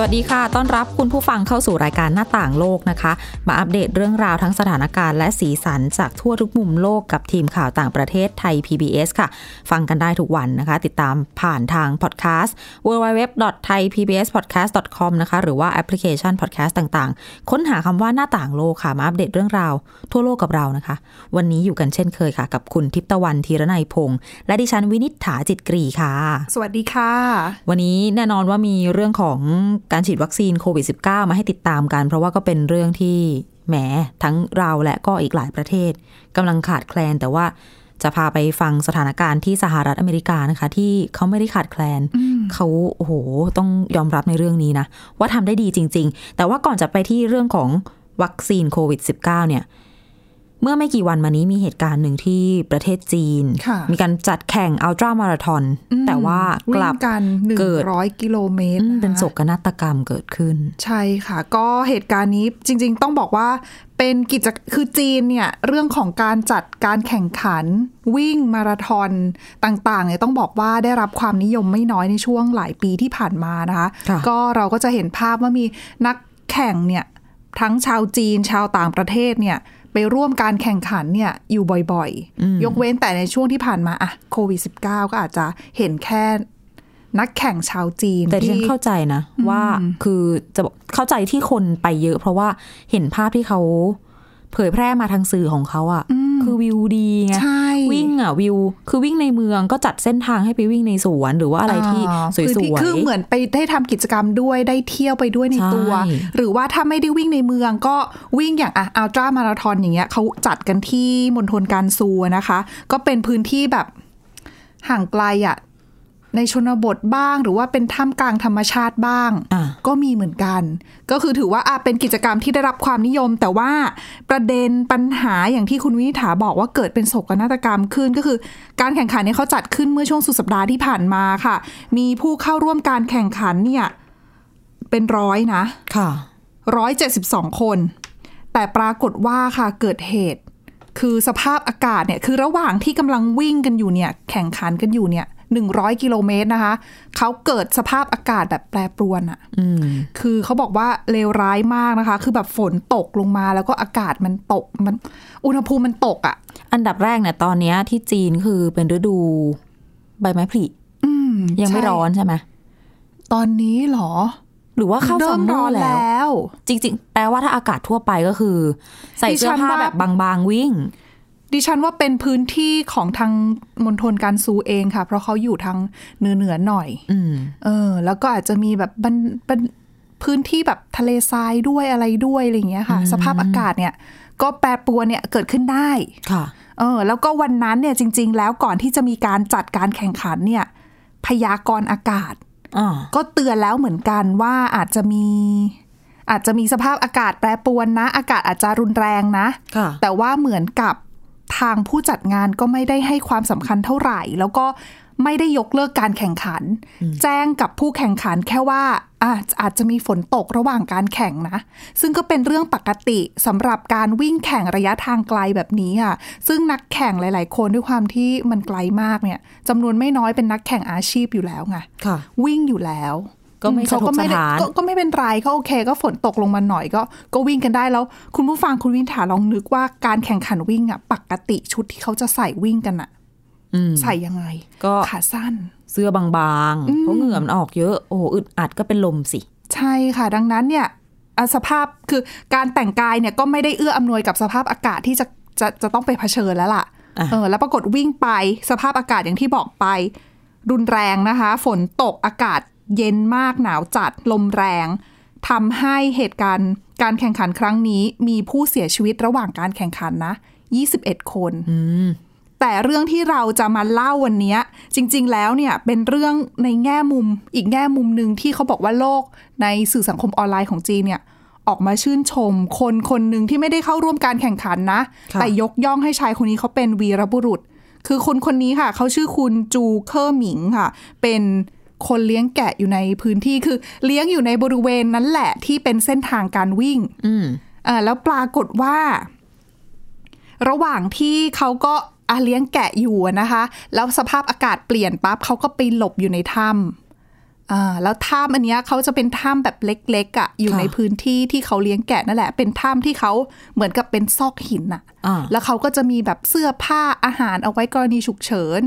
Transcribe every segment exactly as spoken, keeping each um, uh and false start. สวัสดีค่ะต้อนรับคุณผู้ฟังเข้าสู่รายการหน้าต่างโลกนะคะมาอัปเดตเรื่องราวทั้งสถานการณ์และสีสันจากทั่วทุกมุมโลกกับทีมข่าวต่างประเทศไทย พี บี เอส ค่ะฟังกันได้ทุกวันนะคะติดตามผ่านทางพอดแคสต์ ดับเบิลยู ดับเบิลยู ดับเบิลยู ดอท ไทย พี บี เอส พอดแคสต์ ดอท คอม นะคะหรือว่าแอปพลิเคชันพอดแคสต์ต่างๆค้นหาคำว่าหน้าต่างโลกค่ะมาอัปเดตเรื่องราวทั่วโลกกับเรานะคะวันนี้อยู่กันเช่นเคยค่ะกับคุณทิพย์ตะวันธีรนัยพงษ์และดิฉันวินิษฐาจิตกรีค่ะสวัสดีค่ะวันนี้แน่นอนว่ามีเรื่องของการฉีดวัคซีนโควิด สิบเก้า มาให้ติดตามกันเพราะว่าก็เป็นเรื่องที่แหมทั้งเราและก็อีกหลายประเทศกำลังขาดแคลนแต่ว่าจะพาไปฟังสถานการณ์ที่สหรัฐอเมริกานะคะที่เขาไม่ได้ขาดแคลนเขาโอ้โหต้องยอมรับในเรื่องนี้นะว่าทำได้ดีจริงๆแต่ว่าก่อนจะไปที่เรื่องของวัคซีนโควิด สิบเก้า เนี่ยเมื่อไม่กี่วันมานี้มีเหตุการณ์หนึ่งที่ประเทศจีนมีการจัดแข่งอัลตร้ามาราธอนแต่ว่ากลับเกิดหนึ่งร้อยกิโลเมตรเป็นโศกนาฏกรรมเกิดขึ้นใช่ค่ะก็เหตุการณ์นี้จริงๆต้องบอกว่าเป็นกิจคือจีนเนี่ยเรื่องของการจัดการแข่งขันวิ่งมาราธอนต่างๆเนี่ยต้องบอกว่าได้รับความนิยมไม่น้อยในช่วงหลายปีที่ผ่านมานะคะก็เราก็จะเห็นภาพว่ามีนักแข่งเนี่ยทั้งชาวจีนชาวต่างประเทศเนี่ยไปร่วมการแข่งขันเนี่ยอยู่บ่อยๆยกเว้นแต่ในช่วงที่ผ่านมาอะโควิด สิบเก้า ก็อาจจะเห็นแค่นักแข่งชาวจีนแต่ที่ฉันเข้าใจนะว่าคือจะเข้าใจที่คนไปเยอะเพราะว่าเห็นภาพที่เขาเผยแพร่มาทางสื่อของเขาอะคือวิวดีไงวิ่งอะวิวคือวิ่งในเมืองก็จัดเส้นทางให้ไปวิ่งในสวนหรือว่าอะไรที่สวยๆคือเหมือนไปได้ทำกิจกรรมด้วยได้เที่ยวไปด้วยในตัวหรือว่าถ้าไม่ได้วิ่งในเมืองก็วิ่งอย่างอะอัลตร้ามาราธอนอย่างเงี้ยเขาจัดกันที่มณฑลกาญซูนะคะก็เป็นพื้นที่แบบห่างไกลอะในชนบทบ้างหรือว่าเป็นท่ามกลางธรรมชาติบ้างก็มีเหมือนกันก็คือถือว่าเป็นกิจกรรมที่ได้รับความนิยมแต่ว่าประเด็นปัญหาอย่างที่คุณวินิษฐาบอกว่าเกิดเป็นโศกนาฏกรรมขึ้นก็คือการแข่งขันนี้เขาจัดขึ้นเมื่อช่วงสุดสัปดาห์ที่ผ่านมาค่ะมีผู้เข้าร่วมการแข่งขันเนี่ยเป็นร้อยนะค่ะร้อยเจ็ดสิบสองคนแต่ปรากฏว่าค่ะเกิดเหตุคือสภาพอากาศเนี่ยคือระหว่างที่กำลังวิ่งกันอยู่เนี่ยแข่งขันกันอยู่เนี่ยหนึ่งร้อยกิโลเมตรนะคะเขาเกิดสภาพอากาศแบบแปรปรวนอ่ะคือเขาบอกว่าเลวร้ายมากนะคะคือแบบฝนตกลงมาแล้วก็อากาศมันตกมันอุณหภูมิมันตกอ่ะอันดับแรกเนี่ยตอนนี้ที่จีนคือเป็นฤดูใบไม้ผลิยังไม่ร้อนใช่ไหมตอนนี้หรอหรือว่าเข้าซัมเมอร์แล้วจริงๆแปลว่าถ้าอากาศทั่วไปก็คือใส่เสื้อผ้าแบบบางๆวิ่งดิฉันว่าเป็นพื้นที่ของทางมณฑลกาญซูเองค่ะเพราะเขาอยู่ทางเหนือเหนือหน่อยอืมเออแล้วก็อาจจะมีแบบพื้นที่แบบทะเลทรายด้วยอะไรด้วยอะไรอย่างเงี้ยค่ะสภาพอากาศเนี่ยก็แปรปรวนเนี่ยเกิดขึ้นได้ค่ะเออแล้วก็วันนั้นเนี่ยจริงๆแล้วก่อนที่จะมีการจัดการแข่งขันเนี่ยพยากรณ์อากาศก็เตือนแล้วเหมือนกันว่าอาจจะมีอาจจะมีสภาพอากาศแปรปรวนนะอากาศอาจจะรุนแรงนะแต่ว่าเหมือนกับทางผู้จัดงานก็ไม่ได้ให้ความสำคัญเท่าไหร่แล้วก็ไม่ได้ยกเลิกการแข่งขันแจ้งกับผู้แข่งขันแค่ว่าอ่ะอาจจะมีฝนตกระหว่างการแข่งนะซึ่งก็เป็นเรื่องปกติสำหรับการวิ่งแข่งระยะทางไกลแบบนี้ค่ะซึ่งนักแข่งหลายๆคนด้วยความที่มันไกลมากเนี่ยจำนวนไม่น้อยเป็นนักแข่งอาชีพอยู่แล้วไงวิ่งอยู่แล้วก็ไม่เขาก็ไม่ก็ไม่เป็นไรก็โอเคก็ฝนตกลงมาหน่อยก็ก็วิ่งกันได้แล้วคุณผู้ฟังคุณวินถาลองนึกว่าการแข่งขันวิ่งอ่ะปกติชุดที่เขาจะใส่วิ่งกันอ่ะใส่ยังไงก็ขาสั้นเสื้อบางๆเพราะเหงื่อมันออกเยอะโอ้โหอึดอัดก็เป็นลมสิใช่ค่ะดังนั้นเนี่ยสภาพคือการแต่งกายเนี่ยก็ไม่ได้เอื้ออำนวยกับสภาพอากาศที่จะจะจะต้องไปเผชิญแล้วล่ะเออแล้วปรากฏวิ่งไปสภาพอากาศอย่างที่บอกไปรุนแรงนะคะฝนตกอากาศเย็นมากหนาวจัดลมแรงทำให้เหตุการณ์การแข่งขันครั้งนี้มีผู้เสียชีวิตระหว่างการแข่งขันนะยี่สิบเอ็ดคนแต่เรื่องที่เราจะมาเล่าวันนี้จริงๆแล้วเนี่ยเป็นเรื่องในแง่มุมอีกแง่มุมนึงที่เขาบอกว่าโลกในสื่อสังคมออนไลน์ของจีนเนี่ยออกมาชื่นชมคนคนหนึ่งที่ไม่ได้เข้าร่วมการแข่งขันนะแต่ยกย่องให้ชายคนนี้เขาเป็นวีรบุรุษคือคนคนนี้ค่ะเขาชื่อคุณจูเคอร์หมิงค่ะเป็น คนเลี้ยงแกะอยู่ในพื้นที่คือเลี้ยงอยู่ในบริเวณนั้นแหละที่เป็นเส้นทางการวิ่งอ่าแล้วปรากฏว่าระหว่างที่เขาก็เลี้ยงแกะอยู่นะคะแล้วสภาพอากาศเปลี่ยนปั๊บเขาก็ไปหลบอยู่ในถ้ำอ่าแล้วถ้ำอันนี้เขาจะเป็นถ้ำแบบเล็กๆอ่ะอยู่ในพื้นที่ที่เขาเลี้ยงแกะนั่นแหละเป็นถ้ำที่เขาเหมือนกับเป็นซอกหินอ่ะแล้วเขาก็จะมีแบบเสื้อผ้าอาหารเอาไว้กรณีฉุกเฉิน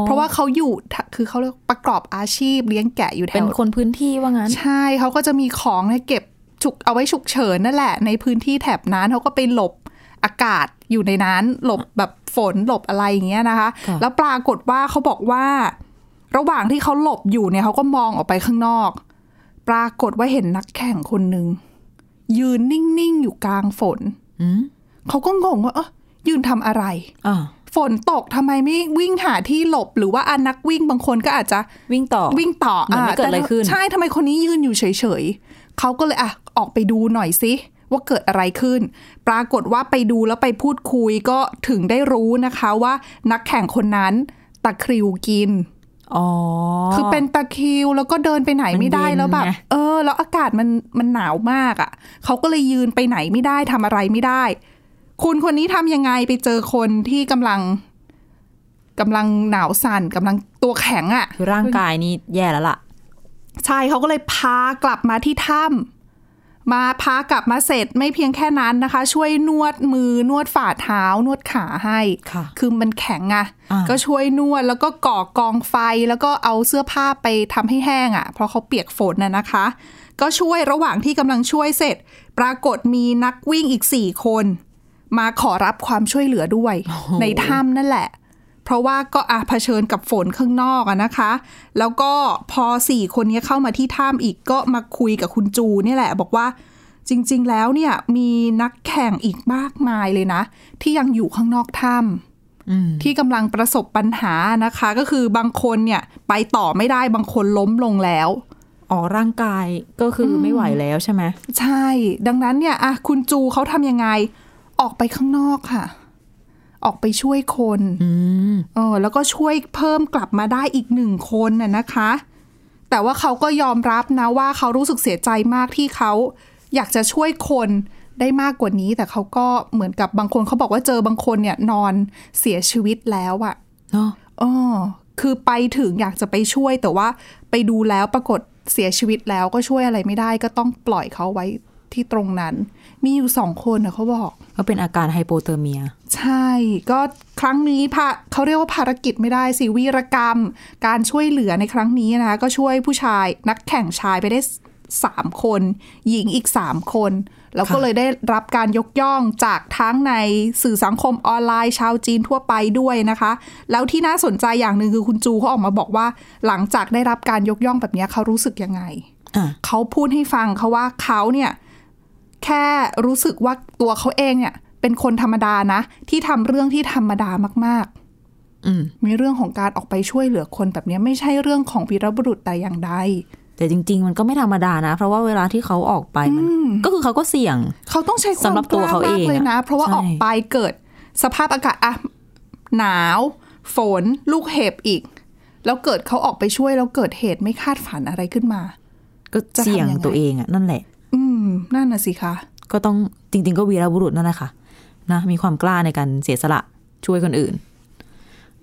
เพราะว่าเขาอยู่คือเขาประกอบอาชีพเลี้ยงแกะอยู่แถวเป็นคนพื้นที่ว่างั้นใช่เขาก็จะมีของให้เก็บฉุกเอาไว้ฉุกเฉินนั่นแหละในพื้นที่แถบนั้นเขาก็ไปหลบอากาศอยู่ในนั้นหลบแบบฝนหลบอะไรอย่างเงี้ยนะคะแล้วปรากฏว่าเขาบอกว่าระหว่างที่เขาหลบอยู่เนี่ยเขาก็มองออกไปข้างนอกปรากฏว่าเห็นนักแข่งคนนึงยืนนิ่งๆอยู่กลางฝนเขาก็งงว่าเอ๊ะยืนทำอะไรฝนตกทำไมไม่วิ่งหาที่หลบหรือว่าอันนักวิ่งบางคนก็อาจจะวิ่งต่อวิ่งต่อไม่เกิดอะไรขึ้นใช่ทำไมคนนี้ยืนอยู่เฉยๆเขาก็เลยอ่ะออกไปดูหน่อยสิว่าเกิดอะไรขึ้นปรากฏว่าไปดูแล้วไปพูดคุยก็ถึงได้รู้นะคะว่านักแข่งคนนั้นตะคริวกินอ๋อคือเป็นตะคริวแล้วก็เดินไปไหนไม่ได้แล้วแบบเออแล้วอากาศมันมันหนาวมากอ่ะเขาก็เลยยืนไปไหนไม่ได้ทำอะไรไม่ได้คุณคนนี้ทำยังไงไปเจอคนที่กำลังกำลังหนาวสั่นกำลังตัวแข็งอ่ะร่างกายนี่แย่แล้วล่ะใช่เขาก็เลยพากลับมาที่ถ้ำมาพากลับมาเสร็จไม่เพียงแค่นั้นนะคะช่วยนวดมือนวดฝ่าเท้านวดขาให้คือมันแข็งอ่ะก็ช่วยนวดแล้วก็ก่อกองไฟแล้วก็เอาเสื้อผ้าไปทำให้แห้งอ่ะเพราะเขาเปียกฝนน่ะนะคะก็ช่วยระหว่างที่กำลังช่วยเสร็จปรากฏมีนักวิ่งอีกสี่คนมาขอรับความช่วยเหลือด้วย ในถ้ำนั่นแหละเพราะว่าก็อาเผชิญกับฝนข้างนอกอะนะคะแล้วก็พอสี่คนนี้เข้ามาที่ถ้ำอีกก็มาคุยกับคุณจูนี่แหละบอกว่าจริงๆแล้วเนี่ยมีนักแข่งอีกมากมายเลยนะที่ยังอยู่ข้างนอกถ้ำที่กำลังประสบปัญหานะคะก็คือบางคนเนี่ยไปต่อไม่ได้บางคนล้มลงแล้วอ๋อร่างกายก็คือไม่ไหวแล้วใช่ไหมใช่ดังนั้นเนี่ยอะคุณจูเขาทำยังไงออกไปข้างนอกค่ะออกไปช่วยคนเออแล้วก็ช่วยเพิ่มกลับมาได้อีกหนึ่งคนน่ะนะคะแต่ว่าเขาก็ยอมรับนะว่าเขารู้สึกเสียใจมากที่เขาอยากจะช่วยคนได้มากกว่านี้แต่เขาก็เหมือนกับบางคนเขาบอกว่าเจอบางคนเนี่ยนอนเสียชีวิตแล้วอ่ะเนาะอ๋อคือไปถึงอยากจะไปช่วยแต่ว่าไปดูแล้วปรากฏเสียชีวิตแล้วก็ช่วยอะไรไม่ได้ก็ต้องปล่อยเขาไว้ที่ตรงนั้นมีอยู่สองคนนะเขาบอกก็เป็นอาการไฮโปเทอร์เมียใช่ก็ครั้งนี้พะเขาเรียกว่าภารกิจไม่ได้สิวีรกรรมการช่วยเหลือในครั้งนี้นะคะก็ช่วยผู้ชายนักแข่งชายไปได้สามคนหญิงอีกสามคนแล้วก็เลยได้รับการยกย่องจากทั้งในสื่อสังคมออนไลน์ชาวจีนทั่วไปด้วยนะคะแล้วที่น่าสนใจอย่างหนึ่งคือคุณจูเขาออกมาบอกว่าหลังจากได้รับการยกย่องแบบนี้เขารู้สึกยังไงเขาพูดให้ฟังเขาว่าเขาเนี่ยแค่รู้สึกว่าตัวเขาเองเนี่ยเป็นคนธรรมดานะที่ทำเรื่องที่ธรรมดามากๆ อืม มีเรื่องของการออกไปช่วยเหลือคนแบบนี้ไม่ใช่เรื่องของวีรบุรุษแต่อย่างใดแต่จริงๆมันก็ไม่ธรรมดานะเพราะว่าเวลาที่เขาออกไปมันก็คือเขาก็เสี่ยงเขาต้องใช้ความกล้ามากเลยนะเพราะว่าออกไปเกิดสภาพอากาศอ่ะหนาวฝนลูกเห็บอีกแล้วเกิดเขาออกไปช่วยแล้วเกิดเหตุไม่คาดฝันอะไรขึ้นมาก็เสี่ยงตัวเองอ่ะนั่นแหละอืมนั่นน่ะสิคะก็ต้องจริงๆก็วีรบุรุษนั่นแหละค่ะนะมีความกล้าในการเสียสละช่วยคนอื่น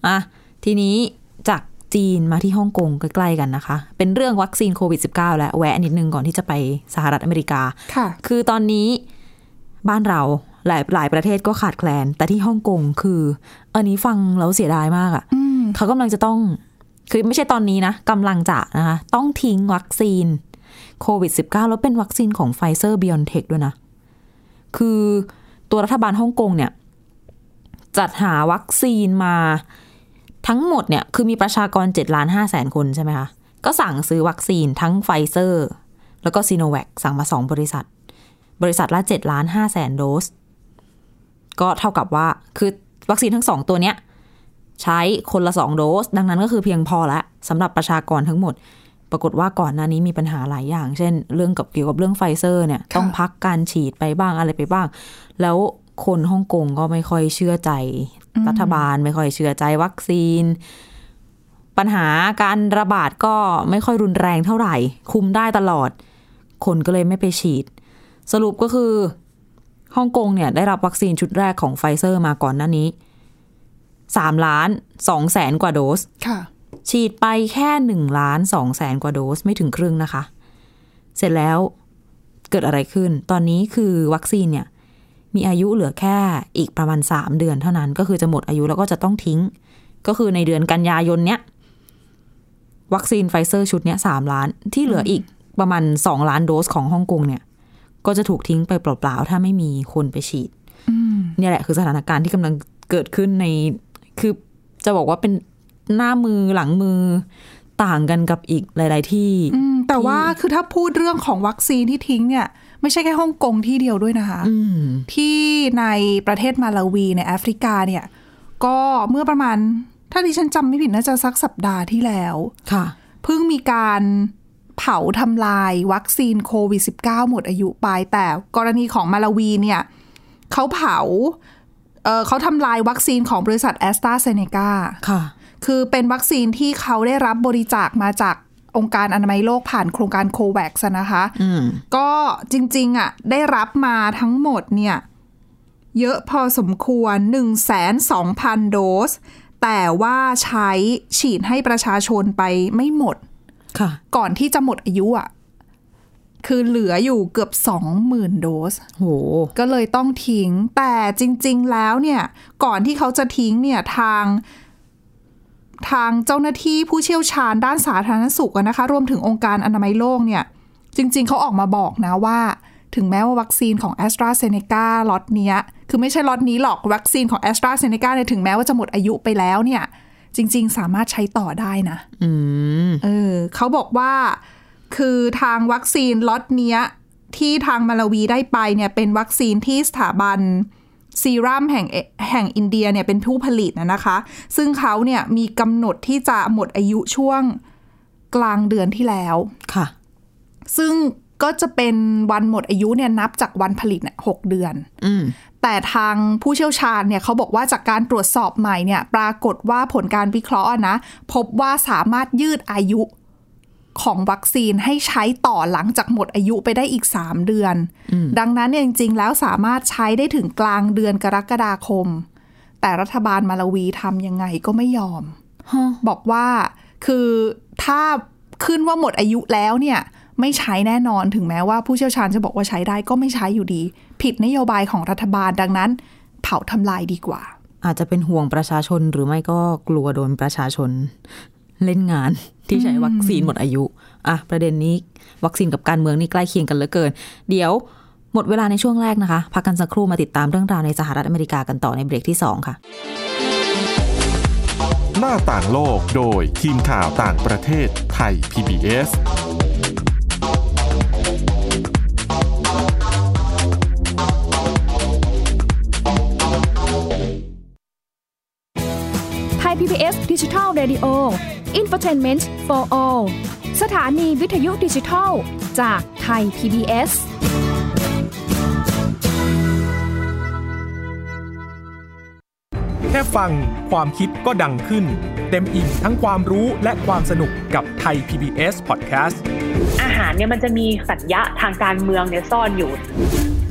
อ่ะทีนี้จากจีนมาที่ฮ่องกงใกล้ๆกันนะคะเป็นเรื่องวัคซีนโควิด สิบเก้า แล้วแวะนิดนึงก่อนที่จะไปสหรัฐอเมริกาค่ะคือตอนนี้บ้านเราหลายหลายประเทศก็ขาดแคลนแต่ที่ฮ่องกงคืออันนี้ฟังแล้วเสียดายมากอ่ะเขากำลังจะต้องคือไม่ใช่ตอนนี้นะกำลังจะนะคะต้องทิ้งวัคซีนโควิด สิบเก้า แล้วเป็นวัคซีนของ Pfizer BioNTech ด้วยนะคือตัวรัฐบาลฮ่องกงเนี่ยจัดหาวัคซีนมาทั้งหมดเนี่ยคือมีประชากร เจ็ดล้านห้าแสน คนใช่ไหมคะก็สั่งซื้อวัคซีนทั้ง Pfizer แล้วก็ Sinovac สั่งมาสองบริษัทบริษัทละ เจ็ดล้านห้าแสน โดสก็เท่ากับว่าคือวัคซีนทั้งสองตัวเนี้ยใช้คนละสองโดสดังนั้นก็คือเพียงพอแล้วสำหรับประชากรทั้งหมดปรากฏว่าก่อนหน้านี้มีปัญหาหลายอย่างเช่นเรื่องกับเกี่ยวกับเรื่องไฟเซอร์เนี่ยต้องพักการฉีดไปบ้างอะไรไปบ้างแล้วคนฮ่องกงก็ไม่ค่อยเชื่อใจรัฐบาลไม่ค่อยเชื่อใจวัคซีน ปัญหาการระบาดก็ไม่ค่อยรุนแรงเท่าไหร่คุมได้ตลอดคนก็เลยไม่ไปฉีดสรุปก็คือฮ่องกงเนี่ยได้รับวัคซีนชุดแรกของไฟเซอร์มาก่อนหน้านี้สามล้านสองแสนกว่าโดสค่ะฉีดไปแค่หนึ่งล้านสองแสนกว่าโดสไม่ถึงครึ่งนะคะเสร็จแล้วเกิดอะไรขึ้นตอนนี้คือวัคซีนเนี่ยมีอายุเหลือแค่อีกประมาณสามเดือนเท่านั้นก็คือจะหมดอายุแล้วก็จะต้องทิ้งก็คือในเดือนกันยายนเนี้ยวัคซีนไฟเซอร์ชุดเนี้ยสามล้านที่เหลืออีกประมาณสองล้านโดสของฮ่องกงเนี่ยก็จะถูกทิ้งไปเปล่าๆถ้าไม่มีคนไปฉีดเนี่ยแหละคือสถานการณ์ที่กำลังเกิดขึ้นในคือจะบอกว่าเป็นหน้ามือหลังมือต่างกันกับอีกหลายๆที่แต่ว่าคือถ้าพูดเรื่องของวัคซีนที่ทิ้งเนี่ยไม่ใช่แค่ฮ่องกงที่เดียวด้วยนะคะที่ในประเทศมาลาวีในแอฟริกาเนี่ยก็เมื่อประมาณถ้าดิฉันจำไม่ผิดน่าจะสักสัปดาห์ที่แล้วค่ะเพิ่งมีการเผาทำลายวัคซีนโควิด สิบเก้า หมดอายุไปแต่กรณีของมาลาวีเนี่ยเขาเผาเอ่อเขาทำลายวัคซีนของบริษัท AstraZeneca ค่ะคือเป็นวัคซีนที่เขาได้รับบริจาคมาจากองค์การอนามัยโลกผ่านโครงการ โคแว็กซ์ นะคะก็จริงๆอ่ะได้รับมาทั้งหมดเนี่ยเยอะพอสมควร หนึ่งแสนสองพัน โดสแต่ว่าใช้ฉีดให้ประชาชนไปไม่หมดก่อนที่จะหมดอายุอ่ะคือเหลืออยู่เกือบ สองหมื่น โดสโหก็เลยต้องทิ้งแต่จริงๆแล้วเนี่ยก่อนที่เขาจะทิ้งเนี่ยทางทางเจ้าหน้าที่ผู้เชี่ยวชาญด้านสาธารณสุขนะคะรวมถึงองค์การอนามัยโลกเนี่ยจริงๆเขาออกมาบอกนะว่าถึงแม้ว่าวัคซีนของ AstraZeneca ล็อตเนี้ยคือไม่ใช่ล็อตนี้หรอกวัคซีนของ AstraZeneca เนี่ยถึงแม้ว่าจะหมดอายุไปแล้วเนี่ยจริงๆสามารถใช้ต่อได้นะอืมเออเขาบอกว่าคือทางวัคซีนล็อตเนี้ยที่ทางมาลาวีได้ไปเนี่ยเป็นวัคซีนที่สถาบันซีรัมแห่งแห่งอินเดียเนี่ยเป็นผู้ผลิตนะนะคะซึ่งเขาเนี่ยมีกำหนดที่จะหมดอายุช่วงกลางเดือนที่แล้วค่ะซึ่งก็จะเป็นวันหมดอายุเนี่ยนับจากวันผลิตเนี่ยหกเดือนแต่ทางผู้เชี่ยวชาญเนี่ยเขาบอกว่าจากการตรวจสอบใหม่เนี่ยปรากฏว่าผลการวิเคราะห์นะพบว่าสามารถยืดอายุของวัคซีนให้ใช้ต่อหลังจากหมดอายุไปได้อีกสามเดือนดังนั้นเนี่ยจริงๆแล้วสามารถใช้ได้ถึงกลางเดือนกรกฎาคมแต่รัฐบาลมาลาวีทำยังไงก็ไม่ยอม huh. บอกว่าคือถ้าขึ้นว่าหมดอายุแล้วเนี่ยไม่ใช้แน่นอนถึงแม้ว่าผู้เชี่ยวชาญจะบอกว่าใช้ได้ก็ไม่ใช้อยู่ดีผิดนโยบายของรัฐบาลดังนั้นเผาทำลายดีกว่าอาจจะเป็นห่วงประชาชนหรือไม่ก็กลัวโดนประชาชนเล่นงานที่ใช้วัคซีนหมดอายุอ่ะประเด็นนี้วัคซีนกับการเมืองนี่ใกล้เคียงกันเหลือเกินเดี๋ยวหมดเวลาในช่วงแรกนะคะพักกันสักครู่มาติดตามเรื่องราวในสหรัฐอเมริกากันต่อในเบรกที่สองค่ะหน้าต่างโลกโดยทีมข่าวต่างประเทศไทย พี บี เอสพี บี เอส Digital Radio Infotainment for All สถานีวิทยุดิจิทัลจากไทย พี บี เอส แค่ฟังความคิดก็ดังขึ้นเต็มอิ่มทั้งความรู้และความสนุกกับไทย พี บี เอส Podcast อาหารเนี่ยมันจะมีสัญญะทางการเมืองเนี่ยซ่อนอยู่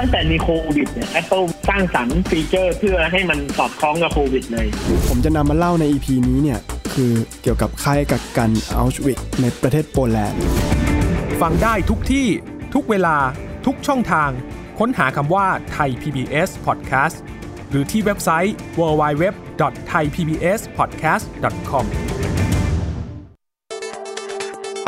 ตั้งแต่มีโควิดเนี่ย Apple สร้างสรรค์ฟีเจอร์เพื่อให้มันสอดคล้องกับโควิดเลยผมจะนำมาเล่าใน อี พี นี้เนี่ยคือเกี่ยวกับค่ายกักกันอัลชวิทในประเทศโปแลนด์ฟังได้ทุกที่ทุกเวลาทุกช่องทางค้นหาคำว่าไทย พี บี เอส Podcast หรือที่เว็บไซต์ ดับเบิลยู ดับเบิลยู ดับเบิลยู ดอท ไทย พี บี เอส พอดแคสต์ ดอท คอม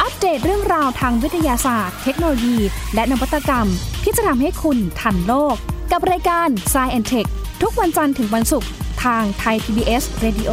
อัปเดตเรื่องราวทางวิทยาศาสตร์เทคโนโลยีและนวัตกรรมที่จะทำให้คุณทันโลกกับรายการ Science แอนด์ Tech ทุกวันจันทร์ถึงวันศุกร์ทางไทย พี บี เอส Radio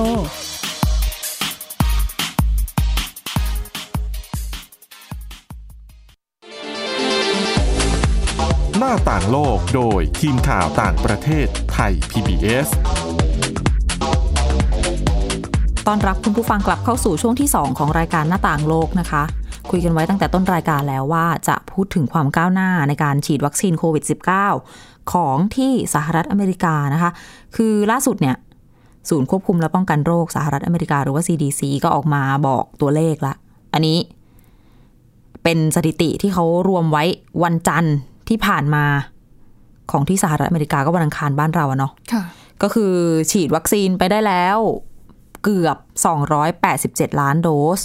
หน้าต่างโลกโดยทีมข่าวต่างประเทศไทย พี บี เอส ต้อนรับคุณผู้ฟังกลับเข้าสู่ช่วงที่สองของรายการหน้าต่างโลกนะคะคุยกันไว้ตั้งแต่ต้นรายการแล้วว่าจะพูดถึงความก้าวหน้าในการฉีดวัคซีนโควิด สิบเก้า ของที่สหรัฐอเมริกานะคะคือล่าสุดเนี่ยศูนย์ควบคุมและป้องกันโรคสหรัฐอเมริกาหรือว่า ซี ดี ซี ก็ออกมาบอกตัวเลขละอันนี้เป็นสถิติที่เขารวมไว้วันจันทร์ที่ผ่านมาของที่สหรัฐอเมริกาก็วันอังคารบ้านเราอะเนาะก็คือฉีดวัคซีนไปได้แล้วเกือบสองร้อยแปดสิบเจ็ดล้านโดส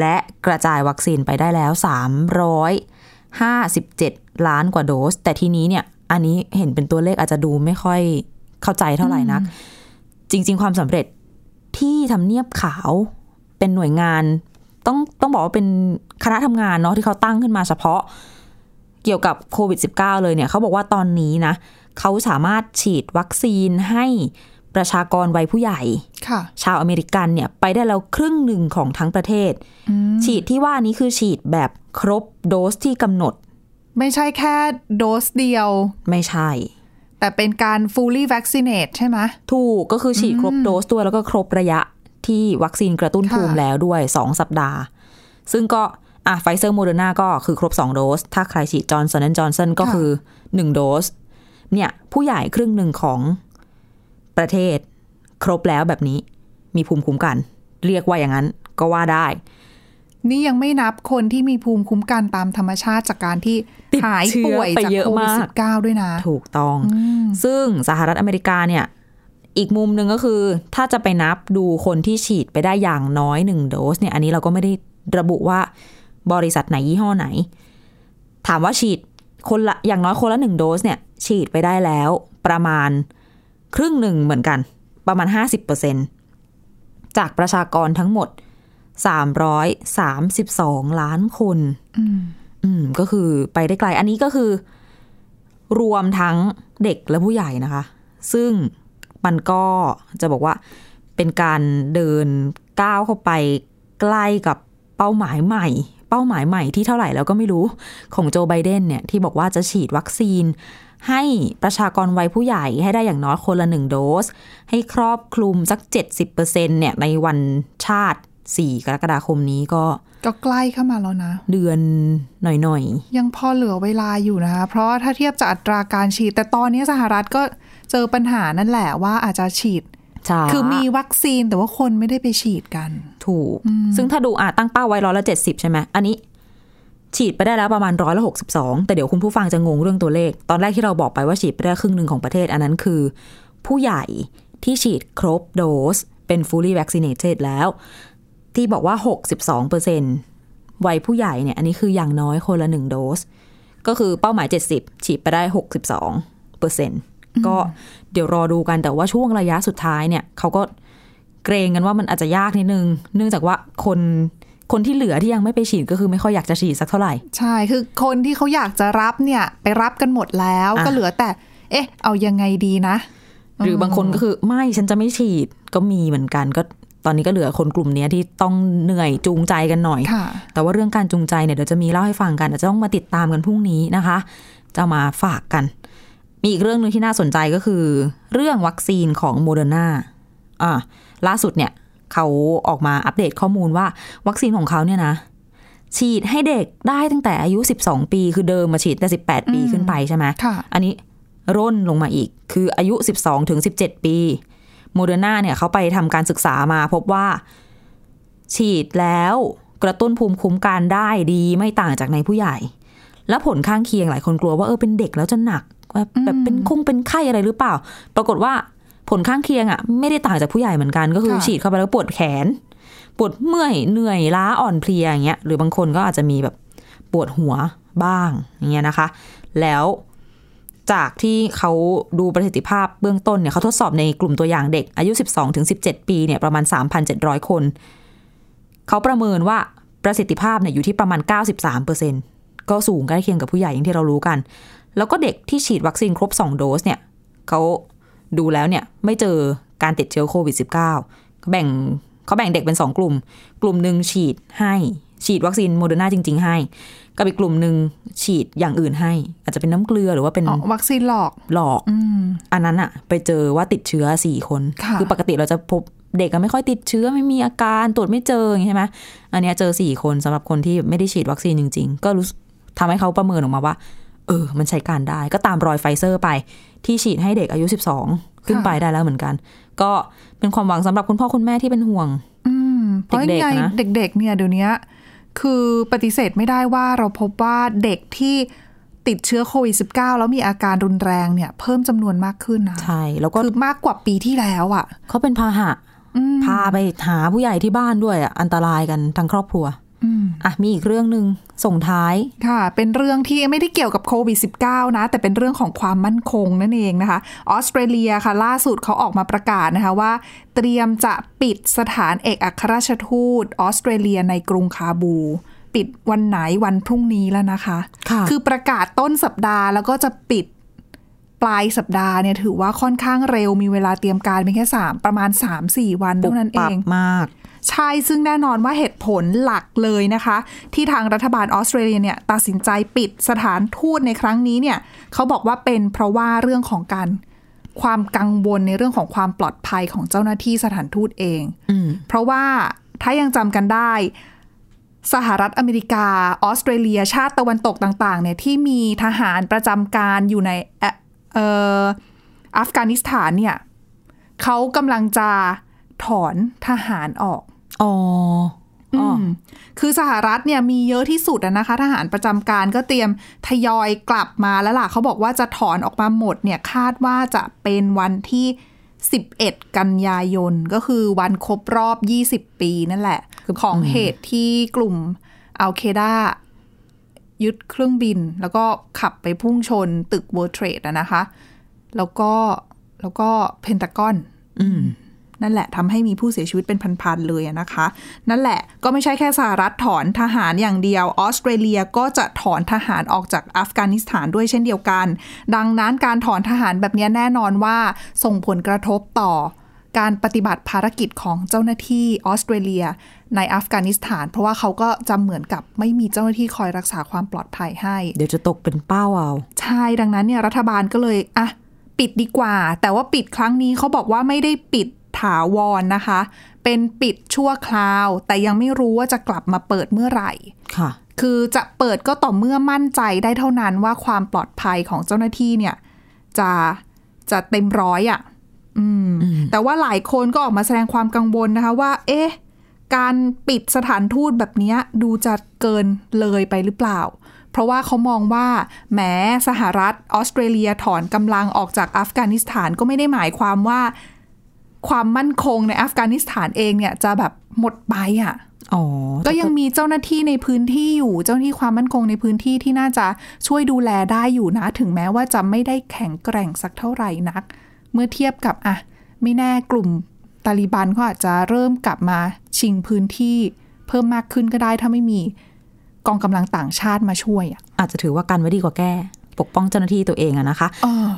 และกระจายวัคซีนไปได้แล้วสามร้อยห้าสิบเจ็ดล้านกว่าโดสแต่ทีนี้เนี่ยอันนี้เห็นเป็นตัวเลขอาจจะดูไม่ค่อยเข้าใจเท่าไหร่นักจริงๆความสำเร็จที่ทำเนียบขาวเป็นหน่วยงานต้องต้องบอกว่าเป็นคณะทำงานเนาะที่เขาตั้งขึ้นมาเฉพาะเกี่ยวกับโควิด สิบเก้า เลยเนี่ยเขาบอกว่าตอนนี้นะเขาสามารถฉีดวัคซีนให้ประชากรวัยผู้ใหญ่ชาวอเมริกันเนี่ยไปได้แล้วครึ่งหนึ่งของทั้งประเทศฉีดที่ว่านี้คือฉีดแบบครบโดสที่กำหนดไม่ใช่แค่โดสเดียวไม่ใช่แต่เป็นการ fully vaccinate ใช่ไหมถูกก็คือฉีดครบโดสด้วยแล้วก็ครบระยะที่วัคซีนกระตุ้นภูมิแล้วด้วยสองสัปดาห์ซึ่งก็อ่ะ Pfizer Moderna ก็คือครบสองโดสถ้าใครฉีด Johnson แอนด์ Johnson ก็คือหนึ่งโดสเนี่ยผู้ใหญ่ครึ่งหนึ่งของประเทศครบแล้วแบบนี้มีภูมิคุ้มกันเรียกว่าอย่างนั้นก็ว่าได้นี่ยังไม่นับคนที่มีภูมิคุ้มกันตามธรรมชาติจากการที่หายป่วยจากโควิด สิบเก้า ด้วยนะถูกต้องซึ่งสหรัฐอเมริกาเนี่ยอีกมุมหนึ่งก็คือถ้าจะไปนับดูคนที่ฉีดไปได้อย่างน้อยหนึ่งโดสเนี่ยอันนี้เราก็ไม่ได้ระบุว่าบริษัทไหนยี่ห้อไหนถามว่าฉีดคนละอย่างน้อยคนละหนึ่งโดสเนี่ยฉีดไปได้แล้วประมาณครึ่งหนึ่งเหมือนกันประมาณ ห้าสิบเปอร์เซ็นต์ จากประชากรทั้งหมดสามร้อยสามสิบสองล้านคนอืมอืมก็คือไปได้ไกลอันนี้ก็คือรวมทั้งเด็กและผู้ใหญ่นะคะซึ่งมันก็จะบอกว่าเป็นการเดินก้าวเข้าไปใกล้กับเป้าหมายใหม่เป้าหมายใหม่ที่เท่าไหร่แล้วก็ไม่รู้ของโจไบเดนเนี่ยที่บอกว่าจะฉีดวัคซีนให้ประชากรวัยผู้ใหญ่ให้ได้อย่างน้อยคนละหนึ่งโดสให้ครอบคลุมสัก เจ็ดสิบเปอร์เซ็นต์ เนี่ยในวันชาติสี่กรกฎาคมนี้ก็ก็ใกล้เข้ามาแล้วนะเดือนหน่อยๆยังพอเหลือเวลาอยู่นะคะเพราะถ้าเทียบจากอัตราการฉีดแต่ตอนนี้สหรัฐก็เจอปัญหานั่นแหละว่าอาจจะฉีดคือมีวัคซีนแต่ว่าคนไม่ได้ไปฉีดกันถูกซึ่งถ้าดูอ่ะตั้งเป้าไว้ร้อยละเจ็ดสิบใช่ไหมอันนี้ฉีดไปได้แล้วประมาณร้อยละหกสิบสองแต่เดี๋ยวคุณผู้ฟังจะงงเรื่องตัวเลขตอนแรกที่เราบอกไปว่าฉีดไปได้ครึ่งหนึ่งของประเทศอันนั้นคือผู้ใหญ่ที่ฉีดครบโดสเป็น fully vaccinated แล้วที่บอกว่า หกสิบสองเปอร์เซ็นต์ วัยผู้ใหญ่เนี่ยอันนี้คืออย่างน้อยคนละหนึ่งโดสก็คือเป้าหมายเจ็ดสิบฉีดไปได้ หกสิบสองเปอร์เซ็นต์ ก็เดี๋ยวรอดูกันแต่ว่าช่วงระยะสุดท้ายเนี่ยเขาก็เกรงกันว่ามันอาจจะยากนิดนึงเนื่องจากว่าคนคนที่เหลือที่ยังไม่ไปฉีดก็คือไม่ค่อยอยากจะฉีดสักเท่าไหร่ใช่คือคนที่เขาอยากจะรับเนี่ยไปรับกันหมดแล้วก็เหลือแต่เอ๊ะเอายังไงดีนะหรือบางคนก็คือไม่ฉันจะไม่ฉีดก็มีเหมือนกันก็ต ตอนนี้ก็เหลือคนกลุ่มนี้ที่ต้องเหนื่อยจูงใจกันหน่อยแต่ว่าเรื่องการจูงใจเนี่ยเดี๋ยวจะมีเล่าให้ฟังกันอาจจะต้องมาติดตามกันพรุ่งนี้นะคะจะมาฝากกันมีอีกเรื่องนึงที่น่าสนใจก็คือเรื่องวัคซีนของโมเดอร์นาอ่าล่าสุดเนี่ยเขาออกมาอัปเดตข้อมูลว่าวัคซีนของเขาเนี่ยนะฉีดให้เด็กได้ตั้งแต่อายุสิบสองปีคือเดิมมาฉีดแต่สิบแปดปีขึ้นไปใช่ไหมอันนี้ร่นลงมาอีกคืออายุสิบสองถึงสิบเจ็ดปีโมเดอร์นาเนี่ยเขาไปทำการศึกษามาพบว่าฉีดแล้วกระตุ้นภูมิคุ้มกันได้ดีไม่ต่างจากในผู้ใหญ่และผลข้างเคียงหลายคนกลัวว่าเออเป็นเด็กแล้วจะหนักแบบเป็นคงเป็นไข้อะไรหรือเปล่าปรากฏว่าผลข้างเคียงอ่ะไม่ได้ต่างจากผู้ใหญ่เหมือนกันก็คือฉีดเข้าไปแล้วปวดแขนปวดเมื่อยเหนื่อยล้าอ่อนเพลียอย่างเงี้ยหรือบางคนก็อาจจะมีแบบปวดหัวบ้างอย่างเงี้ยนะคะแล้วจากที่เขาดูประสิทธิภาพเบื้องต้นเนี่ยเขาทดสอบในกลุ่มตัวอย่างเด็กอายุ สิบสองถึงสิบเจ็ด ปีเนี่ยประมาณ สามพันเจ็ดร้อย คนเขาประเมินว่าประสิทธิภาพเนี่ยอยู่ที่ประมาณ เก้าสิบสามเปอร์เซ็นต์ ก็สูงใกล้เคียงกับผู้ใหญ่อย่างที่เรารู้กันแล้วก็เด็กที่ฉีดวัคซีนครบสองโดสเนี่ยเขาดูแล้วเนี่ยไม่เจอการติดเชื้อโควิด สิบเก้า แบ่งเขาแบ่งเด็กเป็นสองกลุ่มกลุ่มนึงฉีดให้ฉีดวัคซีนโมเดอร์นาจริงๆให้กับอีกกลุ่มนึงฉีดอย่างอื่นให้อาจจะเป็นน้ำเกลือหรือว่าเป็นวัคซีนหลอกหลอก อ, อันนั้นอะไปเจอว่าติดเชื้อสี่คนคือปกติเราจะพบเด็กก็ไม่ค่อยติดเชื้อไม่มีอาการตรวจไม่เจออย่างนี้ใช่ไหมอันนี้เจอสี่คนสำหรับคนที่ไม่ได้ฉีดวัคซีนจริงๆก็รู้ทำให้เขาประเมินออกมาว่าเออมันใช้การได้ก็ตามรอยไฟเซอร์ไปที่ฉีดให้เด็กอายุสิบสองขึ้นไปได้แล้วเหมือนกันก็เป็นความหวังสำหรับคุณพ่อคุณแม่ที่เป็นห่วงเพราะยังไงเด็กๆเนี่ยเดี๋ยวนี้คือปฏิเสธไม่ได้ว่าเราพบว่าเด็กที่ติดเชื้อโควิด สิบเก้า แล้วมีอาการรุนแรงเนี่ยเพิ่มจำนวนมากขึ้นนะใช่แล้วก็คือมากกว่าปีที่แล้วอ่ะเขาเป็นพาหะพาไปหาผู้ใหญ่ที่บ้านด้วยอ่ะอันตรายกันทั้งครอบครัวอ่ะมีอีกเรื่องนึงส่งท้ายค่ะเป็นเรื่องที่ไม่ได้เกี่ยวกับโควิด สิบเก้า นะแต่เป็นเรื่องของความมั่นคงนั่นเองนะคะออสเตรเลียค่ะล่าสุดเขาออกมาประกาศนะคะว่าเตรียมจะปิดสถานเอกอัครราชทูตออสเตรเลียในกรุงคาบูปิดวันไหนวันพรุ่งนี้แล้วนะคะคือประกาศต้นสัปดาห์แล้วก็จะปิดปลายสัปดาห์เนี่ยถือว่าค่อนข้างเร็วมีเวลาเตรียมการเป็นแค่สามประมาณ สามถึงสี่ วันเท่านั้นเองมากใช่ซึ่งแน่นอนว่าเหตุผลหลักเลยนะคะที่ทางรัฐบาลออสเตรเลียเนี่ยตัดสินใจปิดสถานทูตในครั้งนี้เนี่ยเขาบอกว่าเป็นเพราะว่าเรื่องของการความกังวลในเรื่องของความปลอดภัยของเจ้าหน้าที่สถานทูตเองเพราะว่าถ้ายังจำกันได้สหรัฐอเมริกาออสเตรเลียชาติตะวันตกต่างๆเนี่ยที่มีทหารประจำการอยู่ในเอ่ออัฟกานิสถานเนี่ยเขากำลังจะถอนทหารออกอ๋ออืมคือสหรัฐเนี่ยมีเยอะที่สุดนะคะทหารประจำการก็เตรียมทยอยกลับมาแล้วล่ะเขาบอกว่าจะถอนออกมาหมดเนี่ยคาดว่าจะเป็นวันที่สิบเอ็ดกันยายนก็คือวันครบรอบยี่สิบปีนั่นแหละของเหตุที่กลุ่มอัลเคด้ายึดเครื่องบินแล้วก็ขับไปพุ่งชนตึก World Trade อ่ะนะคะแล้วก็แล้วก็เพนทากอนอืมนั่นแหละทำให้มีผู้เสียชีวิตเป็นพันๆเลยนะคะนั่นแหละก็ไม่ใช่แค่สหรัฐถอนทหารอย่างเดียวออสเตรเลียก็จะถอนทหารออกจากอัฟกานิสถานด้วยเช่นเดียวกันดังนั้นการถอนทหารแบบนี้แน่นอนว่าส่งผลกระทบต่อการปฏิบัติภารกิจของเจ้าหน้าที่ออสเตรเลียในอัฟกานิสถานเพราะว่าเขาก็จะเหมือนกับไม่มีเจ้าหน้าที่คอยรักษาความปลอดภัยให้เดี๋ยวจะตกเป็นเป้าเอาใช่ดังนั้นเนี่ยรัฐบาลก็เลยอ่ะปิดดีกว่าแต่ว่าปิดครั้งนี้เขาบอกว่าไม่ได้ปิดถาวร น, นะคะเป็นปิดชั่วคราวแต่ยังไม่รู้ว่าจะกลับมาเปิดเมื่อไหร่ค่ะคือจะเปิดก็ต่อเมื่อมั่นใจได้เท่านั้นว่าความปลอดภัยของเจ้าหน้าที่เนี่ยจะจะเต็มร้อยอะ่ะอืมแต่ว่าหลายคนก็ออกมาแสดงความกังวล น, นะคะว่าเอ๊ะการปิดสถานทูตแบบนี้ดูจะเกินเลยไปหรือเปล่าเพราะว่าเขามองว่าแม้สหรัฐออสเตรเลียถอนกำลังออกจากอัฟกานิสถานก็ไม่ได้หมายความว่าความมั่นคงในอัฟกานิสถานเองเนี่ยจะแบบหมดไปอ่ะอ๋อก็ยังมีเจ้าหน้าที่ในพื้นที่อยู่เจ้าหน้าที่ความมั่นคงในพื้นที่ที่น่าจะช่วยดูแลได้อยู่นะถึงแม้ว่าจะไม่ได้แข็งแกร่งสักเท่าไหร่นักเมื่อเทียบกับอ่ะไม่แน่กลุ่มตาลิบันก็อาจจะเริ่มกลับมาชิงพื้นที่เพิ่มมากขึ้นก็ได้ถ้าไม่มีกองกำลังต่างชาติมาช่วยอ่ะอาจจะถือว่ากันไว้ดีกว่าแก้ ปกป้องเจ้าหน้าที่ตัวเองอะนะคะ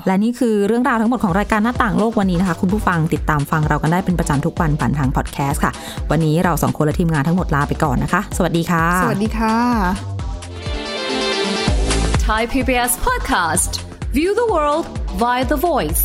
และนี่คือเรื่องราวทั้งหมดของรายการหน้าต่างโลกวันนี้นะคะคุณผู้ฟังติดตามฟังเรากันได้เป็นประจำทุกวันผ่านทางพอดแคสต์ค่ะวันนี้เราสองคนและทีมงานทั้งหมดลาไปก่อนนะคะสวัสดีค่ะสวัสดีค่ะ Thai พี บี เอส Podcast View the World via The Voice